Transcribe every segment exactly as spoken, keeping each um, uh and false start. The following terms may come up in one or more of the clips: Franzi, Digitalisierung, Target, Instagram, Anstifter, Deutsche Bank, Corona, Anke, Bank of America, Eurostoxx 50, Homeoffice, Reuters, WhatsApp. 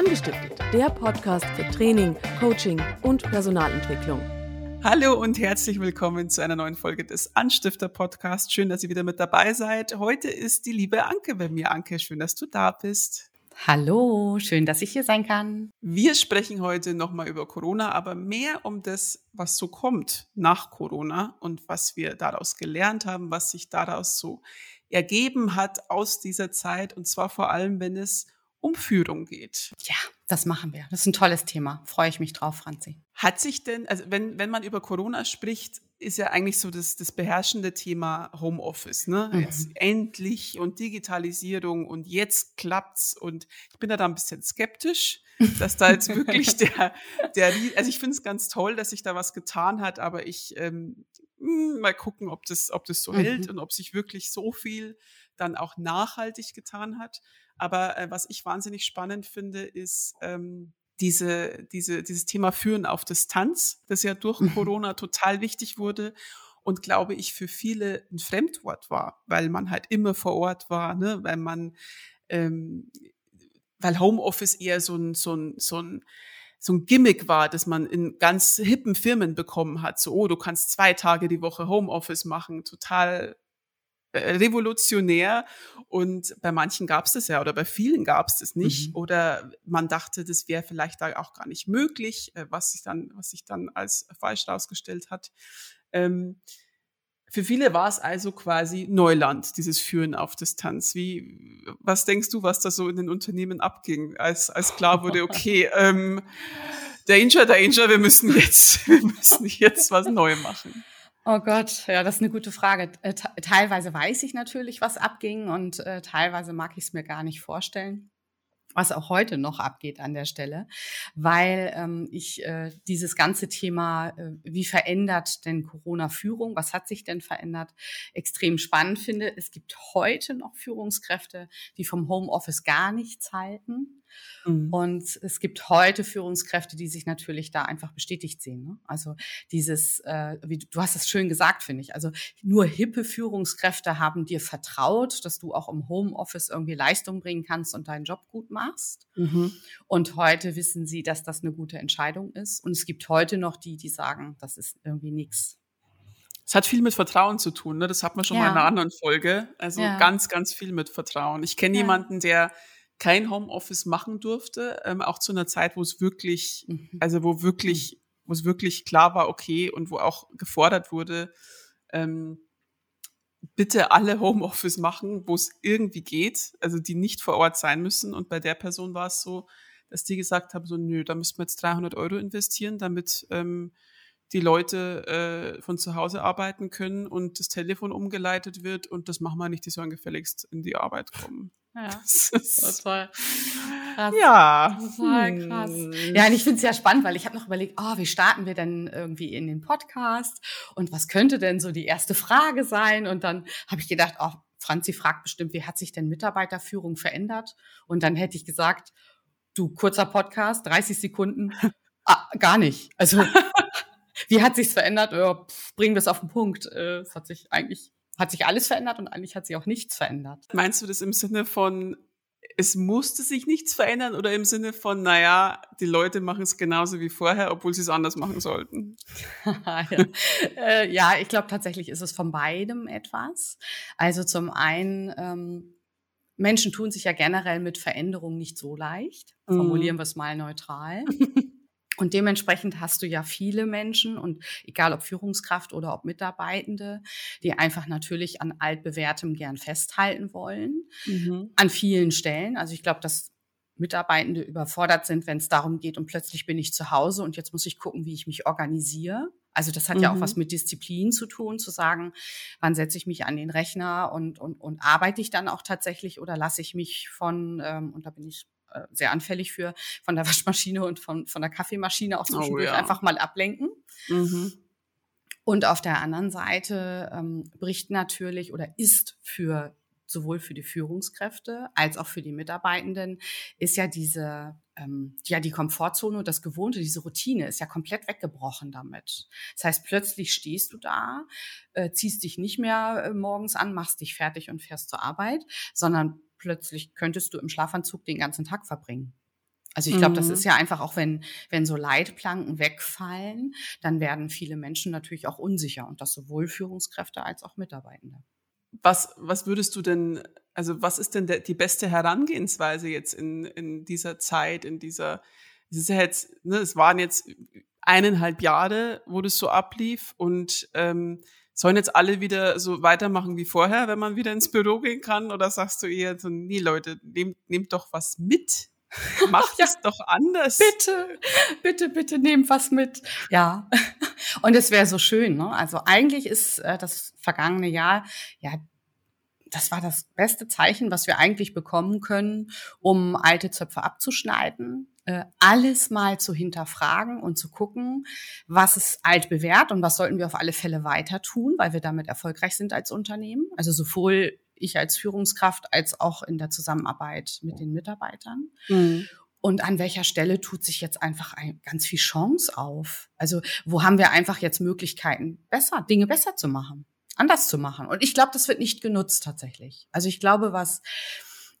Angestiftet, der Podcast für Training, Coaching und Personalentwicklung. Hallo und herzlich willkommen zu einer neuen Folge des Anstifter-Podcasts. Schön, dass ihr wieder mit dabei seid. Heute ist die liebe Anke bei mir. Anke, schön, dass du da bist. Hallo, schön, dass ich hier sein kann. Wir sprechen heute nochmal über Corona, aber mehr um das, was so kommt nach Corona und was wir daraus gelernt haben, was sich daraus so ergeben hat aus dieser Zeit, und zwar vor allem, wenn es um Führung geht. Ja, das machen wir. Das ist ein tolles Thema. Freue ich mich drauf, Franzi. Hat sich denn, also wenn, wenn man über Corona spricht, ist ja eigentlich so das, das beherrschende Thema Homeoffice, ne? Mhm. Jetzt endlich und Digitalisierung und jetzt klappt's, und ich bin da, da ein bisschen skeptisch, dass da jetzt wirklich der, der, also ich finde es ganz toll, dass sich da was getan hat, aber ich, ähm, mal gucken, ob das, ob das so mhm. hält und ob sich wirklich so viel dann auch nachhaltig getan hat. Aber äh, was ich wahnsinnig spannend finde, ist ähm, diese, diese, dieses Thema Führen auf Distanz, das ja durch mhm. Corona total wichtig wurde und, glaube ich, für viele ein Fremdwort war, weil man halt immer vor Ort war, ne? weil man, ähm, weil Homeoffice eher so ein, so ein, so ein so ein Gimmick war, dass man in ganz hippen Firmen bekommen hat. So, oh, du kannst zwei Tage die Woche Homeoffice machen, total äh, revolutionär. Und bei manchen gab es das ja, oder bei vielen gab es das nicht. Mhm. Oder man dachte, das wäre vielleicht da auch gar nicht möglich, äh, was sich dann, was sich dann als falsch herausgestellt hat. Ähm, für viele war es also quasi Neuland, dieses Führen auf Distanz. Wie, was denkst du, was da so in den Unternehmen abging, als, als klar wurde, okay, ähm, Danger, Danger, wir müssen jetzt, wir müssen jetzt was neu machen? Oh Gott, ja, das ist eine gute Frage. Teilweise weiß ich natürlich, was abging, und äh, teilweise mag ich es mir gar nicht vorstellen, was auch heute noch abgeht an der Stelle, weil ähm, ich äh, dieses ganze Thema, äh, wie verändert denn Corona-Führung, was hat sich denn verändert, extrem spannend finde. Es gibt heute noch Führungskräfte, die vom Homeoffice gar nichts halten. Mhm. Und es gibt heute Führungskräfte, die sich natürlich da einfach bestätigt sehen, ne? Also dieses, äh, wie, du hast es schön gesagt, finde ich, also nur hippe Führungskräfte haben dir vertraut, dass du auch im Homeoffice irgendwie Leistung bringen kannst und deinen Job gut machst. Mhm. Und heute wissen sie, dass das eine gute Entscheidung ist. Und es gibt heute noch die, die sagen, das ist irgendwie nichts. Es hat viel mit Vertrauen zu tun, ne? Das hat man schon ja. mal in einer anderen Folge. Also ja. ganz, ganz viel mit Vertrauen. Ich kenne ja. jemanden, der kein Homeoffice machen durfte, ähm, auch zu einer Zeit, wo es wirklich, mhm. also wo wirklich, wo es wirklich klar war, okay, und wo auch gefordert wurde, ähm, bitte alle Homeoffice machen, wo es irgendwie geht, also die nicht vor Ort sein müssen. Und bei der Person war es so, dass die gesagt haben, so, nö, da müssen wir jetzt dreihundert Euro investieren, damit ähm, die Leute äh, von zu Hause arbeiten können und das Telefon umgeleitet wird, und das machen wir nicht, die sollen gefälligst in die Arbeit kommen. Ja, das ist total krass. Ja, total krass. Ja, und ich finde es ja spannend, weil ich habe noch überlegt, oh, wie starten wir denn irgendwie in den Podcast und was könnte denn so die erste Frage sein? Und dann habe ich gedacht, oh, Franzi fragt bestimmt, wie hat sich denn Mitarbeiterführung verändert? Und dann hätte ich gesagt, du, kurzer Podcast, dreißig Sekunden, ah, gar nicht. Also, wie hat sich's verändert? Oh, pff, bringen wir es auf den Punkt. Es hat sich eigentlich... Hat sich alles verändert, und eigentlich hat sich auch nichts verändert. Meinst du das im Sinne von, es musste sich nichts verändern, oder im Sinne von, naja, die Leute machen es genauso wie vorher, obwohl sie es anders machen sollten? ja. äh, ja, ich glaube tatsächlich ist es von beidem etwas. Also zum einen, ähm, Menschen tun sich ja generell mit Veränderungen nicht so leicht. Mhm. Formulieren wir es mal neutral. Und dementsprechend hast du ja viele Menschen, und egal ob Führungskraft oder ob Mitarbeitende, die einfach natürlich an altbewährtem gern festhalten wollen, mhm. an vielen Stellen. Also ich glaube, dass Mitarbeitende überfordert sind, wenn es darum geht, und plötzlich bin ich zu Hause und jetzt muss ich gucken, wie ich mich organisiere. Also das hat mhm. ja auch was mit Disziplin zu tun, zu sagen, wann setze ich mich an den Rechner und, und, und arbeite ich dann auch tatsächlich, oder lasse ich mich von, ähm, und da bin ich sehr anfällig für, von der Waschmaschine und von, von der Kaffeemaschine auch zwischendurch oh, ja. einfach mal ablenken. Mhm. Und auf der anderen Seite ähm, bricht natürlich oder ist für sowohl für die Führungskräfte als auch für die Mitarbeitenden, ist ja diese, ähm, ja, die Komfortzone und das Gewohnte, diese Routine ist ja komplett weggebrochen damit. Das heißt, plötzlich stehst du da, äh, ziehst dich nicht mehr äh, morgens an, machst dich fertig und fährst zur Arbeit, sondern plötzlich könntest du im Schlafanzug den ganzen Tag verbringen. Also ich glaube, mhm. das ist ja einfach auch, wenn wenn so Leitplanken wegfallen, dann werden viele Menschen natürlich auch unsicher und das sowohl Führungskräfte als auch Mitarbeitende. Was was würdest du denn, also was ist denn der, die beste Herangehensweise jetzt in in dieser Zeit, in dieser, es ist ja jetzt, ne, es waren jetzt eineinhalb Jahre, wo das so ablief und ähm, sollen jetzt alle wieder so weitermachen wie vorher, wenn man wieder ins Büro gehen kann? Oder sagst du eher so, nee Leute, nehmt, nehmt doch was mit. Macht ja. es doch anders. Bitte, bitte, bitte nehmt was mit. Ja, und es wäre so schön, ne? Also eigentlich ist äh, das vergangene Jahr, ja, das war das beste Zeichen, was wir eigentlich bekommen können, um alte Zöpfe abzuschneiden, äh, alles mal zu hinterfragen und zu gucken, was ist alt bewährt und was sollten wir auf alle Fälle weiter tun, weil wir damit erfolgreich sind als Unternehmen. Also sowohl ich als Führungskraft als auch in der Zusammenarbeit mit den Mitarbeitern. Mhm. Und an welcher Stelle tut sich jetzt einfach ein, ganz viel Chance auf? Also wo haben wir einfach jetzt Möglichkeiten, besser Dinge besser zu machen? Anders zu machen. Und ich glaube, das wird nicht genutzt tatsächlich. Also ich glaube, was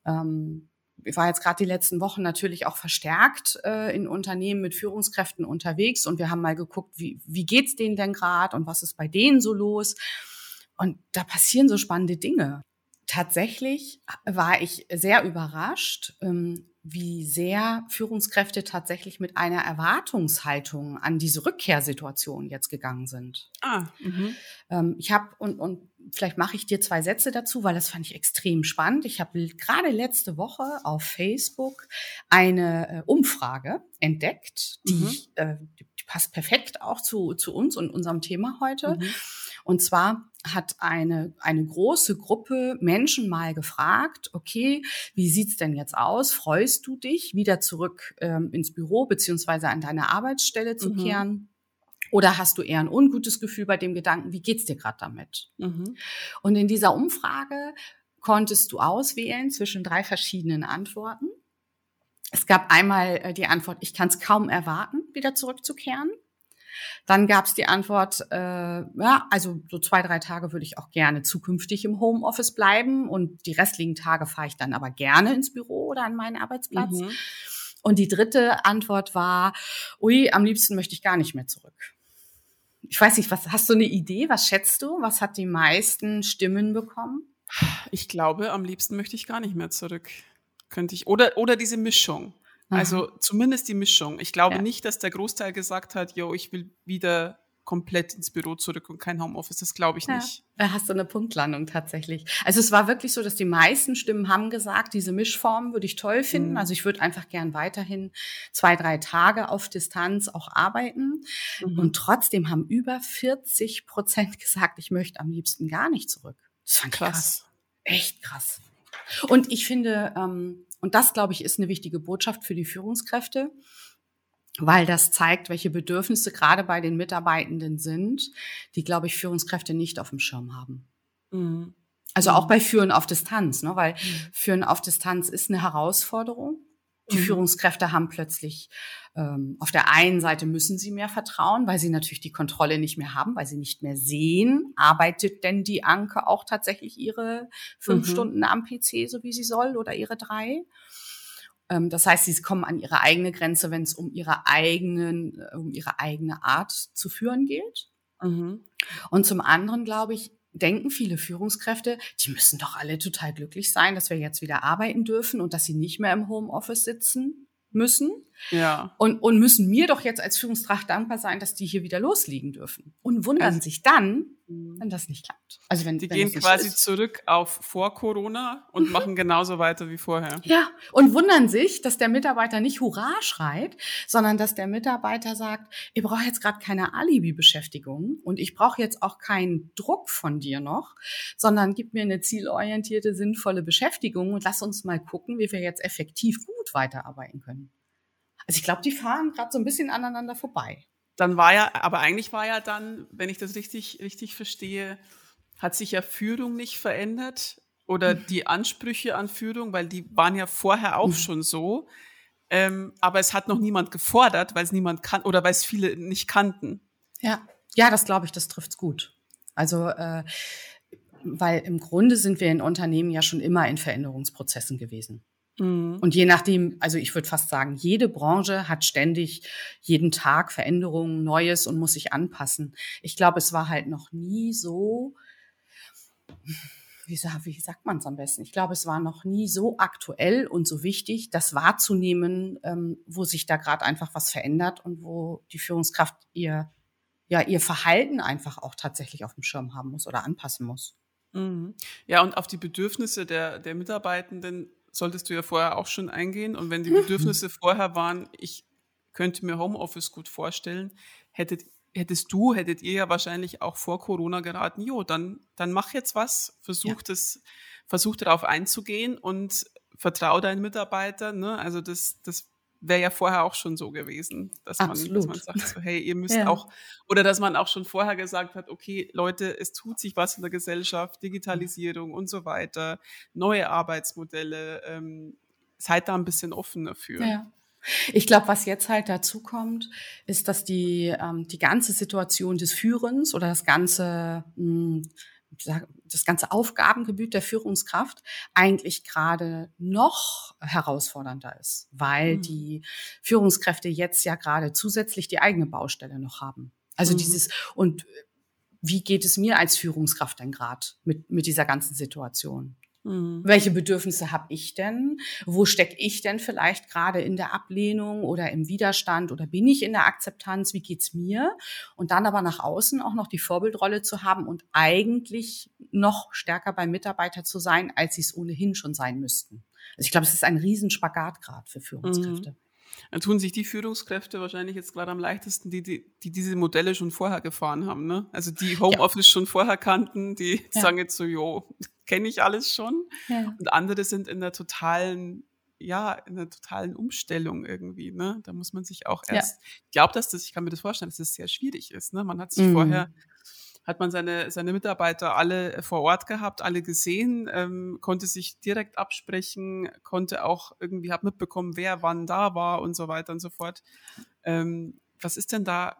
ähm, war jetzt gerade die letzten Wochen natürlich auch verstärkt äh, in Unternehmen mit Führungskräften unterwegs und wir haben mal geguckt, wie, wie geht's denen denn gerade und was ist bei denen so los? Und da passieren so spannende Dinge. Tatsächlich war ich sehr überrascht, ähm, wie sehr Führungskräfte tatsächlich mit einer Erwartungshaltung an diese Rückkehrsituation jetzt gegangen sind. Ah, mhm. Ich habe, und, und vielleicht mache ich dir zwei Sätze dazu, weil das fand ich extrem spannend. Ich habe gerade letzte Woche auf Facebook eine Umfrage entdeckt, die, mhm. ich, äh, die passt perfekt auch zu, zu uns und unserem Thema heute. Mhm. Und zwar hat eine, eine große Gruppe Menschen mal gefragt, okay, wie sieht's denn jetzt aus? Freust du dich, wieder zurück ähm, ins Büro beziehungsweise an deine Arbeitsstelle zu mhm. kehren? Oder hast du eher ein ungutes Gefühl bei dem Gedanken, wie geht's dir gerade damit? Mhm. Und in dieser Umfrage konntest du auswählen zwischen drei verschiedenen Antworten. Es gab einmal die Antwort, ich kann es kaum erwarten, wieder zurückzukehren. Dann gab es die Antwort, äh, ja, also so zwei, drei Tage würde ich auch gerne zukünftig im Homeoffice bleiben und die restlichen Tage fahre ich dann aber gerne ins Büro oder an meinen Arbeitsplatz. Mhm. Und die dritte Antwort war, ui, am liebsten möchte ich gar nicht mehr zurück. Ich weiß nicht, was, hast du eine Idee? Was schätzt du? Was hat die meisten Stimmen bekommen? Ich glaube, am liebsten möchte ich gar nicht mehr zurück. Könnte ich, oder, oder diese Mischung. Also zumindest die Mischung. Ich glaube ja. nicht, dass der Großteil gesagt hat, yo, ich will wieder komplett ins Büro zurück und kein Homeoffice. Das glaube ich ja. nicht. Da hast du eine Punktlandung tatsächlich. Also es war wirklich so, dass die meisten Stimmen haben gesagt, diese Mischform würde ich toll finden. Mhm. Also ich würde einfach gern weiterhin zwei, drei Tage auf Distanz auch arbeiten. Mhm. Und trotzdem haben über vierzig Prozent gesagt, ich möchte am liebsten gar nicht zurück. Das fand ich krass. Echt krass. Und ich finde, ähm, und das, glaube ich, ist eine wichtige Botschaft für die Führungskräfte, weil das zeigt, welche Bedürfnisse gerade bei den Mitarbeitenden sind, die, glaube ich, Führungskräfte nicht auf dem Schirm haben. Mhm. Also auch bei Führen auf Distanz, ne? Weil mhm. Führen auf Distanz ist eine Herausforderung. Die mhm. Führungskräfte haben plötzlich, ähm, auf der einen Seite müssen sie mehr vertrauen, weil sie natürlich die Kontrolle nicht mehr haben, weil sie nicht mehr sehen, arbeitet denn die Anke auch tatsächlich ihre fünf mhm. Stunden am P C, so wie sie soll, oder ihre drei? Ähm, das heißt, sie kommen an ihre eigene Grenze, wenn es um ihre eigenen, um ihre eigene Art zu führen geht. Mhm. Und zum anderen, glaube ich, denken viele Führungskräfte, die müssen doch alle total glücklich sein, dass wir jetzt wieder arbeiten dürfen und dass sie nicht mehr im Homeoffice sitzen müssen. Ja. Und, und müssen mir doch jetzt als Führungskraft dankbar sein, dass die hier wieder loslegen dürfen. Und wundern also, sich dann, wenn das nicht klappt. Also wenn, die wenn gehen quasi ist. zurück auf vor Corona und mhm. machen genauso weiter wie vorher. Ja, und wundern sich, dass der Mitarbeiter nicht Hurra schreit, sondern dass der Mitarbeiter sagt, ich brauche jetzt gerade keine Alibi-Beschäftigung und ich brauche jetzt auch keinen Druck von dir noch, sondern gib mir eine zielorientierte, sinnvolle Beschäftigung und lass uns mal gucken, wie wir jetzt effektiv gut weiterarbeiten können. Also ich glaube, die fahren gerade so ein bisschen aneinander vorbei. Dann war ja, aber eigentlich war ja dann, wenn ich das richtig, richtig verstehe, hat sich ja Führung nicht verändert oder mhm. die Ansprüche an Führung, weil die waren ja vorher auch mhm. schon so. Ähm, aber es hat noch niemand gefordert, weil es niemand kann oder weil es viele nicht kannten. Ja, ja, das glaube ich, das trifft's gut. Also äh, weil im Grunde sind wir in Unternehmen ja schon immer in Veränderungsprozessen gewesen. Mhm. Und je nachdem, also ich würde fast sagen, jede Branche hat ständig jeden Tag Veränderungen, Neues und muss sich anpassen. Ich glaube, es war halt noch nie so, wie sagt, wie sagt man es am besten? Ich glaube, es war noch nie so aktuell und so wichtig, das wahrzunehmen, ähm, wo sich da gerade einfach was verändert und wo die Führungskraft ihr, ja, ihr Verhalten einfach auch tatsächlich auf dem Schirm haben muss oder anpassen muss. Mhm. Ja, und auf die Bedürfnisse der, der Mitarbeitenden solltest du ja vorher auch schon eingehen. Und wenn die Bedürfnisse mhm. vorher waren, ich könnte mir Homeoffice gut vorstellen, hättet Hättest du, hättet ihr ja wahrscheinlich auch vor Corona geraten, jo, dann, dann mach jetzt was, versuch, ja. das, versuch darauf einzugehen und vertrau deinen Mitarbeitern. Ne? Also das, das wäre ja vorher auch schon so gewesen, dass man, dass man sagt, so, hey, ihr müsst ja. auch, oder dass man auch schon vorher gesagt hat, okay, Leute, es tut sich was in der Gesellschaft, Digitalisierung und so weiter, neue Arbeitsmodelle, ähm, seid da ein bisschen offen dafür. Ja. Ich glaube, was jetzt halt dazu kommt, ist, dass die ähm, die ganze Situation des Führens oder das ganze mh, das ganze Aufgabengebiet der Führungskraft eigentlich gerade noch herausfordernder ist, weil mhm. die Führungskräfte jetzt ja gerade zusätzlich die eigene Baustelle noch haben. Also mhm. dieses und wie geht es mir als Führungskraft denn gerade mit mit dieser ganzen Situation? Mhm. Welche Bedürfnisse habe ich denn? Wo stecke ich denn vielleicht gerade in der Ablehnung oder im Widerstand oder bin ich in der Akzeptanz? Wie geht's mir? Und dann aber nach außen auch noch die Vorbildrolle zu haben und eigentlich noch stärker beim Mitarbeiter zu sein, als sie es ohnehin schon sein müssten. Also ich glaube, es ist ein Riesenspagat gerade für Führungskräfte. Mhm. Dann tun sich die Führungskräfte wahrscheinlich jetzt gerade am leichtesten, die, die, die diese Modelle schon vorher gefahren haben, ne? Also die Homeoffice ja. schon vorher kannten, die ja. sagen jetzt so, jo, kenne ich alles schon. Ja. Und andere sind in der totalen, ja, in der totalen Umstellung irgendwie, ne? Da muss man sich auch erst, ja. ich glaube, dass das, ich kann mir das vorstellen, dass das sehr schwierig ist, ne? Man hat sich mhm. vorher, hat man seine, seine Mitarbeiter alle vor Ort gehabt, alle gesehen, ähm, konnte sich direkt absprechen, konnte auch irgendwie, hat mitbekommen, wer wann da war und so weiter und so fort. Ähm, was ist denn da,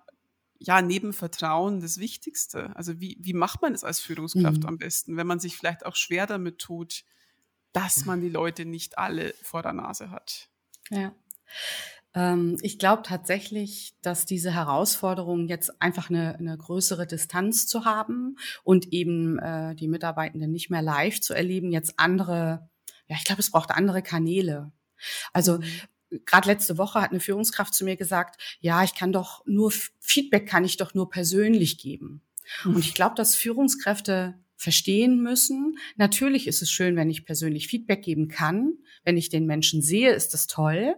ja, neben Vertrauen das Wichtigste? Also wie, wie macht man es als Führungskraft mhm. am besten, wenn man sich vielleicht auch schwer damit tut, dass man die Leute nicht alle vor der Nase hat? Ja. Ich glaube tatsächlich, dass diese Herausforderung jetzt einfach eine, eine größere Distanz zu haben und eben äh, die Mitarbeitenden nicht mehr live zu erleben, jetzt andere, ja, ich glaube, es braucht andere Kanäle. Also gerade letzte Woche hat eine Führungskraft zu mir gesagt, ja, ich kann doch nur, Feedback kann ich doch nur persönlich geben. Mhm. Und ich glaube, dass Führungskräfte verstehen müssen. Natürlich ist es schön, wenn ich persönlich Feedback geben kann. Wenn ich den Menschen sehe, ist das toll.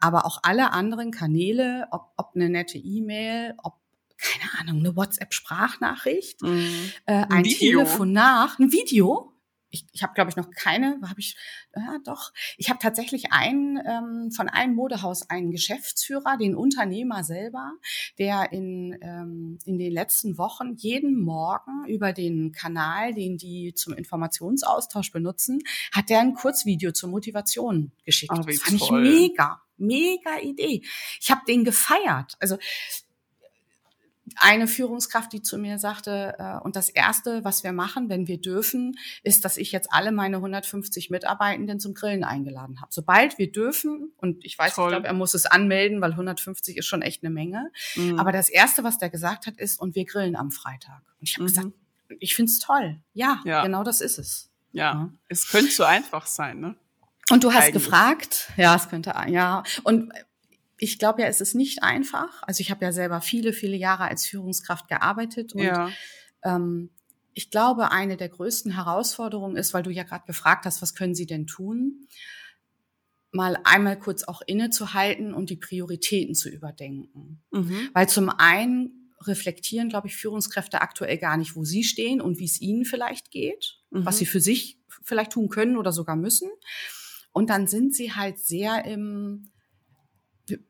Aber auch alle anderen Kanäle, ob, ob eine nette E-Mail, ob, keine Ahnung, eine WhatsApp-Sprachnachricht, mhm. äh, ein Video. Telefonat, ein Video. Ich, ich habe, glaube ich, noch keine, habe ich, ja doch. Ich habe tatsächlich einen, ähm, von einem Modehaus einen Geschäftsführer, den Unternehmer selber, der in, ähm, in den letzten Wochen jeden Morgen über den Kanal, den die zum Informationsaustausch benutzen, hat der ein Kurzvideo zur Motivation geschickt. Oh, das fand toll. Ich mega, mega Idee. Ich habe den gefeiert. Also eine Führungskraft, die zu mir sagte, äh, und das Erste, was wir machen, wenn wir dürfen, ist, dass ich jetzt alle meine hundertfünfzig Mitarbeitenden zum Grillen eingeladen habe. Sobald wir dürfen, und ich weiß, Toll. Ich glaube, er muss es anmelden, weil hundertfünfzig ist schon echt eine Menge. Mhm. Aber das Erste, was der gesagt hat, ist, und wir grillen am Freitag. Und ich habe mhm. gesagt, ich find's toll. Ja, ja, genau das ist es. Ja, ja. Es könnte so einfach sein, ne? Und du hast Eigentlich. gefragt, ja, es könnte, ja. Und ich glaube ja, es ist nicht einfach. Also ich habe ja selber viele, viele Jahre als Führungskraft gearbeitet. Und ja. ähm, ich glaube, eine der größten Herausforderungen ist, weil du ja gerade gefragt hast, was können Sie denn tun, mal einmal kurz auch innezuhalten und die Prioritäten zu überdenken. Mhm. Weil zum einen reflektieren, glaube ich, Führungskräfte aktuell gar nicht, wo sie stehen und wie es ihnen vielleicht geht, mhm. was sie für sich vielleicht tun können oder sogar müssen. Und dann sind sie halt sehr im...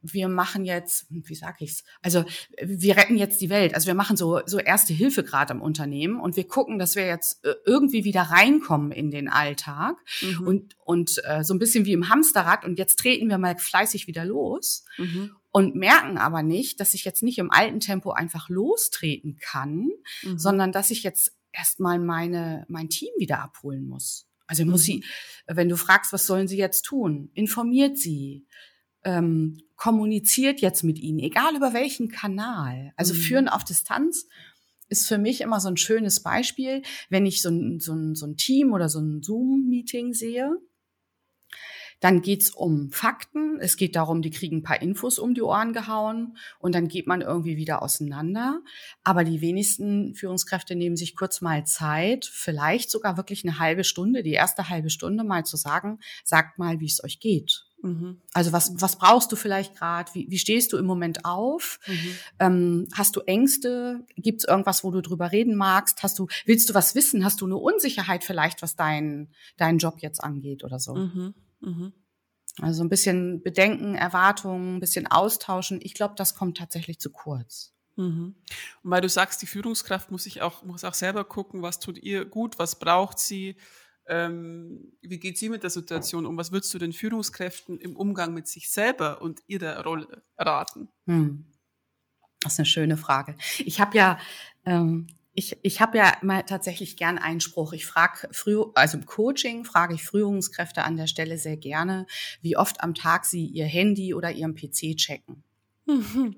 wir machen jetzt, wie sag ich's? Also wir retten jetzt die Welt. Also wir machen so so Erste Hilfe gerade im Unternehmen und wir gucken, dass wir jetzt irgendwie wieder reinkommen in den Alltag mhm. und und äh, so ein bisschen wie im Hamsterrad und jetzt treten wir mal fleißig wieder los mhm. und merken aber nicht, dass ich jetzt nicht im alten Tempo einfach lostreten kann, mhm. sondern dass ich jetzt erstmal meine mein Team wieder abholen muss. Also muss sie, wenn du fragst, was sollen sie jetzt tun? Informiert sie, ähm, kommuniziert jetzt mit ihnen, egal über welchen Kanal. Also mhm. Führen auf Distanz ist für mich immer so ein schönes Beispiel, wenn ich so ein, so ein, so ein Team oder so ein Zoom-Meeting sehe. Dann geht's um Fakten, es geht darum, die kriegen ein paar Infos um die Ohren gehauen und dann geht man irgendwie wieder auseinander. Aber die wenigsten Führungskräfte nehmen sich kurz mal Zeit, vielleicht sogar wirklich eine halbe Stunde, die erste halbe Stunde mal zu sagen, sagt mal, wie es euch geht. Mhm. Also was was brauchst du vielleicht gerade, wie, wie stehst du im Moment auf, mhm. ähm, hast du Ängste, gibt's irgendwas, wo du drüber reden magst, hast du willst du was wissen, hast du eine Unsicherheit vielleicht, was deinen deinen Job jetzt angeht oder so. Mhm. Also ein bisschen Bedenken, Erwartungen, ein bisschen austauschen. Ich glaube, das kommt tatsächlich zu kurz. Mhm. Und weil du sagst, die Führungskraft muss sich auch, muss auch selber gucken, was tut ihr gut, was braucht sie, ähm, wie geht sie mit der Situation um, was würdest du den Führungskräften im Umgang mit sich selber und ihrer Rolle raten? Hm. Das ist eine schöne Frage. Ich habe ja... Ähm Ich, ich habe ja mal tatsächlich gern einen Spruch. Ich frage früh, also im Coaching frage ich Führungskräfte an der Stelle sehr gerne, wie oft am Tag sie ihr Handy oder ihren P C checken. Mhm.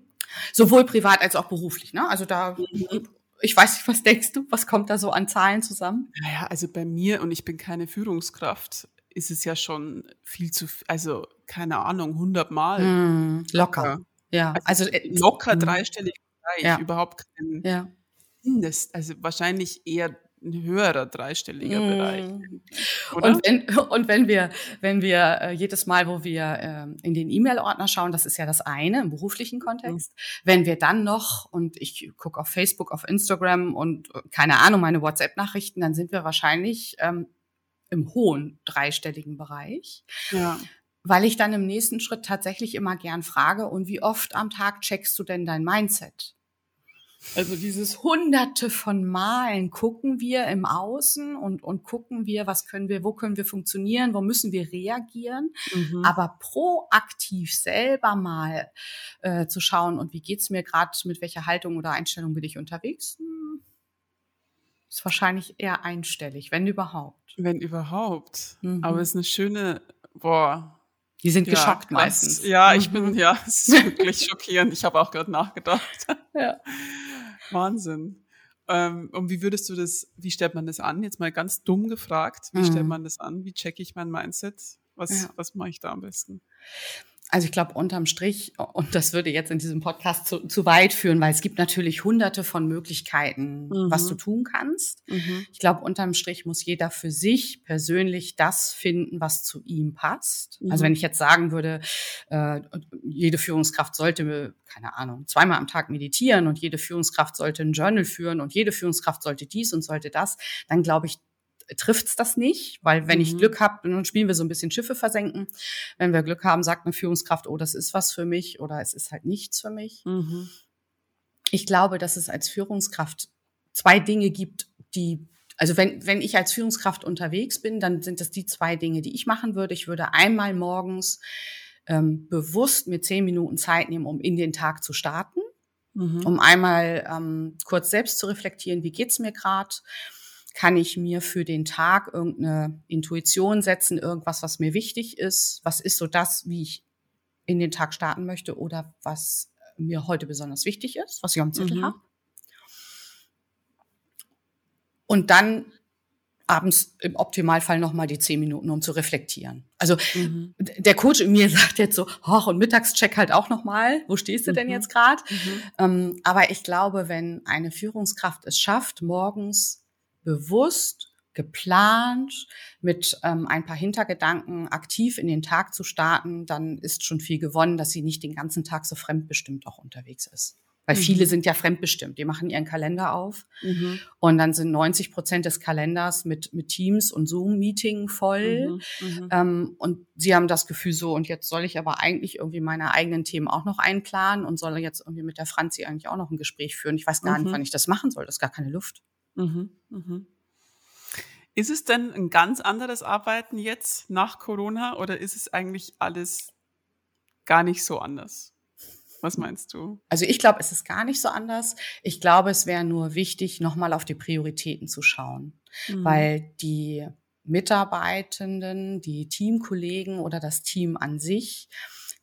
Sowohl privat als auch beruflich, ne? Also da, ich weiß nicht, was denkst du? Was kommt da so an Zahlen zusammen? Naja, also bei mir, und ich bin keine Führungskraft, ist es ja schon viel zu, also keine Ahnung, hundertmal. Mhm, locker. Ja. Also, also locker dreistellig, ja. Überhaupt kein... Ja. Das, also wahrscheinlich eher ein höherer dreistelliger mm. Bereich. Oder? Und, wenn, und wenn wir, wenn wir äh, jedes Mal, wo wir ähm, in den E-Mail-Ordner schauen, das ist ja das eine im beruflichen Kontext, mm. wenn wir dann noch, und ich gucke auf Facebook, auf Instagram und keine Ahnung, meine WhatsApp-Nachrichten, dann sind wir wahrscheinlich ähm, im hohen dreistelligen Bereich. Ja. Weil ich dann im nächsten Schritt tatsächlich immer gern frage, und wie oft am Tag checkst du denn dein Mindset? Also dieses Hunderte von Malen gucken wir im Außen und, und gucken wir, was können wir, wo können wir funktionieren, wo müssen wir reagieren, mhm. aber proaktiv selber mal äh, zu schauen, und wie geht's mir gerade, mit welcher Haltung oder Einstellung bin ich unterwegs, ist wahrscheinlich eher einstellig, wenn überhaupt. Wenn überhaupt, mhm. aber es ist eine schöne, boah. Die sind ja, geschockt meistens. meistens. Ja, ich bin, ja, es ist wirklich schockierend. Ich habe auch gerade nachgedacht. Ja. Wahnsinn. Ähm, und wie würdest du das, wie stellt man das an? Jetzt mal ganz dumm gefragt, wie mhm. stellt man das an? Wie checke ich mein Mindset? Was, ja. was mache ich da am besten? Also ich glaube, unterm Strich, und das würde jetzt in diesem Podcast zu, zu weit führen, weil es gibt natürlich hunderte von Möglichkeiten, mhm. was du tun kannst. Mhm. Ich glaube, unterm Strich muss jeder für sich persönlich das finden, was zu ihm passt. Mhm. Also wenn ich jetzt sagen würde, äh, jede Führungskraft sollte, keine Ahnung, zweimal am Tag meditieren und jede Führungskraft sollte ein Journal führen und jede Führungskraft sollte dies und sollte das, dann glaube ich, trifft's das nicht, weil wenn mhm. ich Glück habe, dann spielen wir so ein bisschen Schiffe versenken. Wenn wir Glück haben, sagt eine Führungskraft, oh, das ist was für mich oder es ist halt nichts für mich. Mhm. Ich glaube, dass es als Führungskraft zwei Dinge gibt, die, also wenn wenn ich als Führungskraft unterwegs bin, dann sind das die zwei Dinge, die ich machen würde. Ich würde einmal morgens ähm, bewusst mir zehn Minuten Zeit nehmen, um in den Tag zu starten, mhm. um einmal ähm, kurz selbst zu reflektieren, wie geht's mir gerade? Kann ich mir für den Tag irgendeine Intuition setzen, irgendwas, was mir wichtig ist? Was ist so das, wie ich in den Tag starten möchte oder was mir heute besonders wichtig ist, was ich am Zettel mhm. habe? Und dann abends im Optimalfall nochmal die zehn Minuten, um zu reflektieren. Also mhm. der Coach in mir sagt jetzt so, hoch, und Mittagscheck halt auch nochmal, wo stehst du mhm. denn jetzt gerade? Mhm. Ähm, aber ich glaube, wenn eine Führungskraft es schafft, morgens bewusst, geplant, mit ähm, ein paar Hintergedanken aktiv in den Tag zu starten, dann ist schon viel gewonnen, dass sie nicht den ganzen Tag so fremdbestimmt auch unterwegs ist. Weil mhm. viele sind ja fremdbestimmt. Die machen ihren Kalender auf mhm. und dann sind neunzig Prozent des Kalenders mit mit Teams und Zoom-Meeting voll. Mhm. Ähm, und sie haben das Gefühl so, und jetzt soll ich aber eigentlich irgendwie meine eigenen Themen auch noch einplanen und soll jetzt irgendwie mit der Franzi eigentlich auch noch ein Gespräch führen. Ich weiß gar mhm. nicht, wann ich das machen soll. Das ist gar keine Luft. Mhm, mhm. Ist es denn ein ganz anderes Arbeiten jetzt nach Corona oder ist es eigentlich alles gar nicht so anders? Was meinst du? Also ich glaube, es ist gar nicht so anders. Ich glaube, es wäre nur wichtig, nochmal auf die Prioritäten zu schauen, mhm. weil die Mitarbeitenden, die Teamkollegen oder das Team an sich,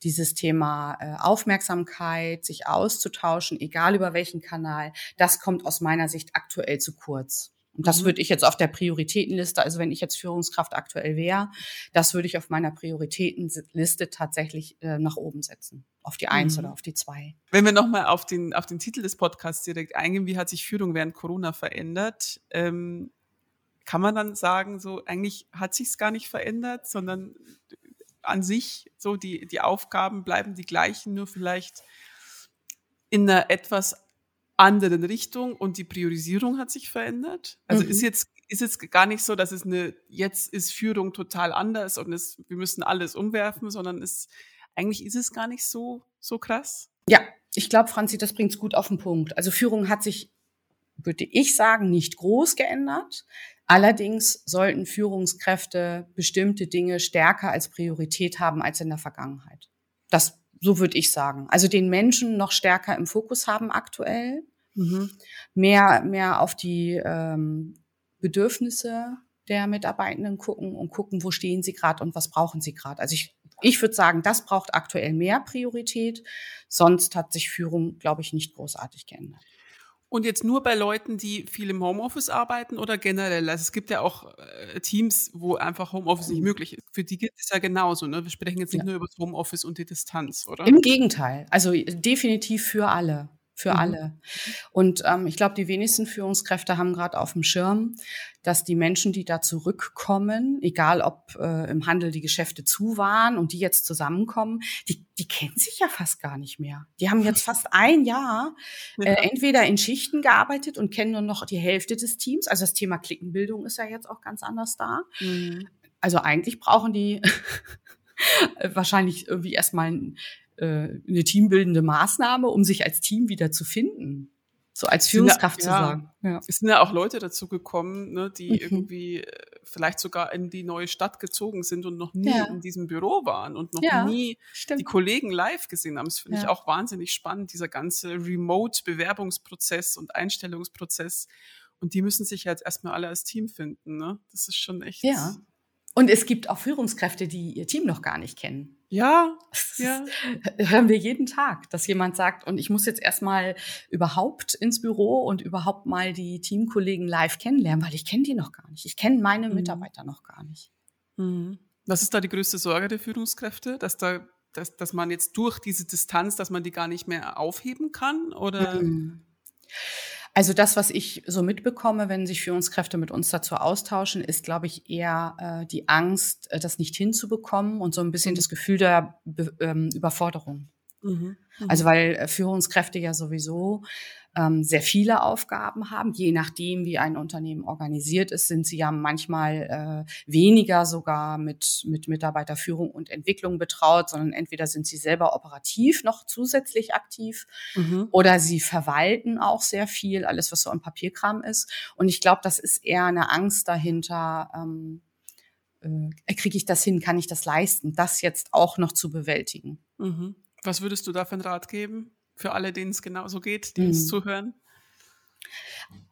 dieses Thema äh, Aufmerksamkeit, sich auszutauschen, egal über welchen Kanal, das kommt aus meiner Sicht aktuell zu kurz. Und das würde ich jetzt auf der Prioritätenliste, also wenn ich jetzt Führungskraft aktuell wäre, das würde ich auf meiner Prioritätenliste tatsächlich äh, nach oben setzen, auf die eins mhm. oder auf die zwei. Wenn wir nochmal auf den, auf den Titel des Podcasts direkt eingehen, wie hat sich Führung während Corona verändert? Ähm, kann man dann sagen, so eigentlich hat sich es gar nicht verändert, sondern an sich so die, die Aufgaben bleiben die gleichen, nur vielleicht in einer etwas anderen Richtung und die Priorisierung hat sich verändert. Also mhm. ist jetzt ist jetzt gar nicht so, dass es eine, jetzt ist Führung total anders und es, wir müssen alles umwerfen, sondern es, eigentlich ist es gar nicht so, so krass. Ja, ich glaube, Franzi, das bringt es gut auf den Punkt. Also Führung hat sich, würde ich sagen, nicht groß geändert. Allerdings sollten Führungskräfte bestimmte Dinge stärker als Priorität haben als in der Vergangenheit. Das So würde ich sagen. Also den Menschen noch stärker im Fokus haben aktuell, mhm. mehr mehr auf die ähm, Bedürfnisse der Mitarbeitenden gucken und gucken, wo stehen sie gerade und was brauchen sie gerade. Also ich, ich würde sagen, das braucht aktuell mehr Priorität, sonst hat sich Führung, glaube ich, nicht großartig geändert. Und jetzt nur bei Leuten, die viel im Homeoffice arbeiten oder generell? Also es gibt ja auch äh, Teams, wo einfach Homeoffice nicht möglich ist. Für die gilt es ja genauso, ne? Wir sprechen jetzt nicht ja. nur über das Homeoffice und die Distanz, oder? Im Gegenteil. Also definitiv für alle. Für mhm. alle. Und ähm, ich glaube, die wenigsten Führungskräfte haben gerade auf dem Schirm, dass die Menschen, die da zurückkommen, egal ob äh, im Handel die Geschäfte zu waren und die jetzt zusammenkommen, die, die kennen sich ja fast gar nicht mehr. Die haben jetzt fast ein Jahr äh, ja. entweder in Schichten gearbeitet und kennen nur noch die Hälfte des Teams. Also das Thema Klickenbildung ist ja jetzt auch ganz anders da. Mhm. Also eigentlich brauchen die wahrscheinlich irgendwie erstmal ein eine teambildende Maßnahme, um sich als Team wieder zu finden, so als Führungskraft ja, zu sagen. Ja. Es sind ja auch Leute dazu gekommen, ne, die mhm. irgendwie vielleicht sogar in die neue Stadt gezogen sind und noch nie ja. in diesem Büro waren und noch ja, nie stimmt. die Kollegen live gesehen haben. Das finde ja. ich auch wahnsinnig spannend, dieser ganze Remote-Bewerbungsprozess und Einstellungsprozess. Und die müssen sich ja jetzt erstmal alle als Team finden. Ne? Das ist schon echt... Ja. Und es gibt auch Führungskräfte, die ihr Team noch gar nicht kennen. Ja, ja. Das hören wir jeden Tag, dass jemand sagt, und ich muss jetzt erstmal überhaupt ins Büro und überhaupt mal die Teamkollegen live kennenlernen, weil ich kenne die noch gar nicht. Ich kenne meine Mitarbeiter mhm. noch gar nicht. Mhm. Was ist da die größte Sorge der Führungskräfte? Dass da, dass, dass man jetzt durch diese Distanz, dass man die gar nicht mehr aufheben kann? Oder? Mhm. Also das, was ich so mitbekomme, wenn sich Führungskräfte mit uns dazu austauschen, ist, glaube ich, eher äh, die Angst, das nicht hinzubekommen und so ein bisschen mhm. das Gefühl der Be- ähm, Überforderung. Mhm. Mhm. Also weil Führungskräfte ja sowieso ähm, sehr viele Aufgaben haben. Je nachdem, wie ein Unternehmen organisiert ist, sind sie ja manchmal äh, weniger sogar mit, mit Mitarbeiterführung und Entwicklung betraut, sondern entweder sind sie selber operativ noch zusätzlich aktiv mhm. oder sie verwalten auch sehr viel, alles, was so am Papierkram ist. Und ich glaube, das ist eher eine Angst dahinter, ähm, äh, kriege ich das hin, kann ich das leisten, das jetzt auch noch zu bewältigen. Mhm. Was würdest du da für einen Rat geben, für alle, denen es genauso geht, die uns mhm. zuhören?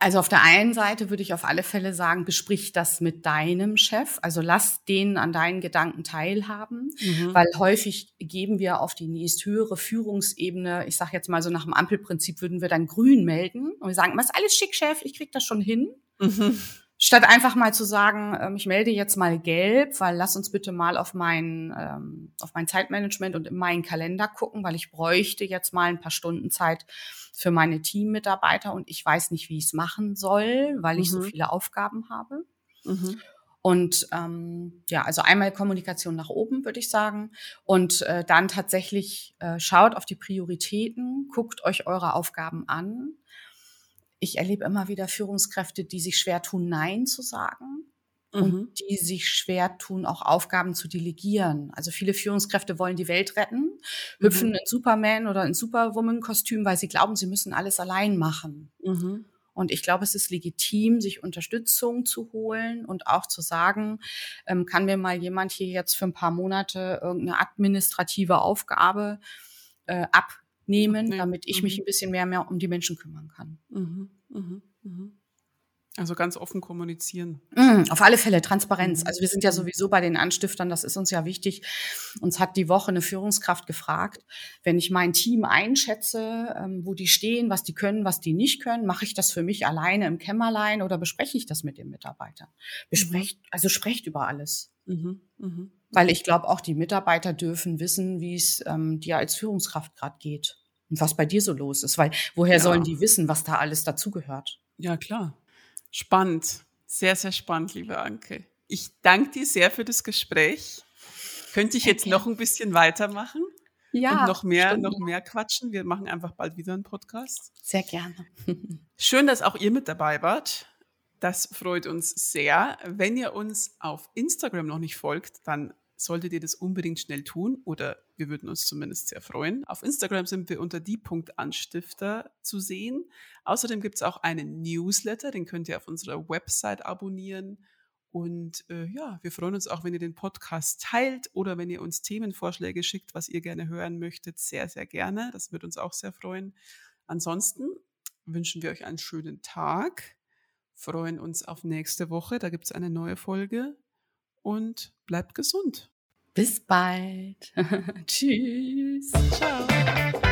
Also auf der einen Seite würde ich auf alle Fälle sagen, besprich das mit deinem Chef. Also lass den an deinen Gedanken teilhaben, mhm. weil häufig geben wir auf die nächsthöhere Führungsebene, ich sage jetzt mal so nach dem Ampelprinzip, würden wir dann grün melden und wir sagen, ist alles schick, Chef, ich krieg das schon hin. Mhm. Statt einfach mal zu sagen, ich melde jetzt mal gelb, weil lass uns bitte mal auf mein, auf mein Zeitmanagement und in meinen Kalender gucken, weil ich bräuchte jetzt mal ein paar Stunden Zeit für meine Teammitarbeiter und ich weiß nicht, wie ich es machen soll, weil ich mhm. so viele Aufgaben habe. Mhm. Und ähm, ja, also einmal Kommunikation nach oben, würde ich sagen. Und äh, dann tatsächlich äh, schaut auf die Prioritäten, guckt euch eure Aufgaben an. Ich erlebe immer wieder Führungskräfte, die sich schwer tun, Nein zu sagen mhm. und die sich schwer tun, auch Aufgaben zu delegieren. Also viele Führungskräfte wollen die Welt retten, hüpfen mhm. in Superman- oder in Superwoman-Kostüm, weil sie glauben, sie müssen alles allein machen. Mhm. Und ich glaube, es ist legitim, sich Unterstützung zu holen und auch zu sagen, ähm, kann mir mal jemand hier jetzt für ein paar Monate irgendeine administrative Aufgabe äh, ab nehmen, damit ich mich ein bisschen mehr, mehr um die Menschen kümmern kann. Mhm, mhm, mhm. Also ganz offen kommunizieren. Mm, auf alle Fälle Transparenz. Also wir sind ja sowieso bei den Anstiftern, das ist uns ja wichtig. Uns hat die Woche eine Führungskraft gefragt, wenn ich mein Team einschätze, wo die stehen, was die können, was die nicht können, mache ich das für mich alleine im Kämmerlein oder bespreche ich das mit den Mitarbeitern? Besprecht, mhm. Also sprecht über alles. Mhm, mhm. Weil ich glaube, auch die Mitarbeiter dürfen wissen, wie es ähm, dir als Führungskraft gerade geht und was bei dir so los ist. Weil woher ja. sollen die wissen, was da alles dazugehört? Ja, klar. Spannend, sehr, sehr spannend, liebe Anke. Ich danke dir sehr für das Gespräch. Könnte ich jetzt okay. noch ein bisschen weitermachen? Ja. Und noch mehr, stimmt. noch mehr quatschen. Wir machen einfach bald wieder einen Podcast. Sehr gerne. Schön, dass auch ihr mit dabei wart. Das freut uns sehr. Wenn ihr uns auf Instagram noch nicht folgt, dann solltet ihr das unbedingt schnell tun oder wir würden uns zumindest sehr freuen. Auf Instagram sind wir unter die Punkt Anstifter zu sehen. Außerdem gibt es auch einen Newsletter, den könnt ihr auf unserer Website abonnieren. Und äh, ja, wir freuen uns auch, wenn ihr den Podcast teilt oder wenn ihr uns Themenvorschläge schickt, was ihr gerne hören möchtet. Sehr, sehr gerne. Das wird uns auch sehr freuen. Ansonsten wünschen wir euch einen schönen Tag. Freuen uns auf nächste Woche. Da gibt es eine neue Folge. Und bleibt gesund. Bis bald. Tschüss. Ciao.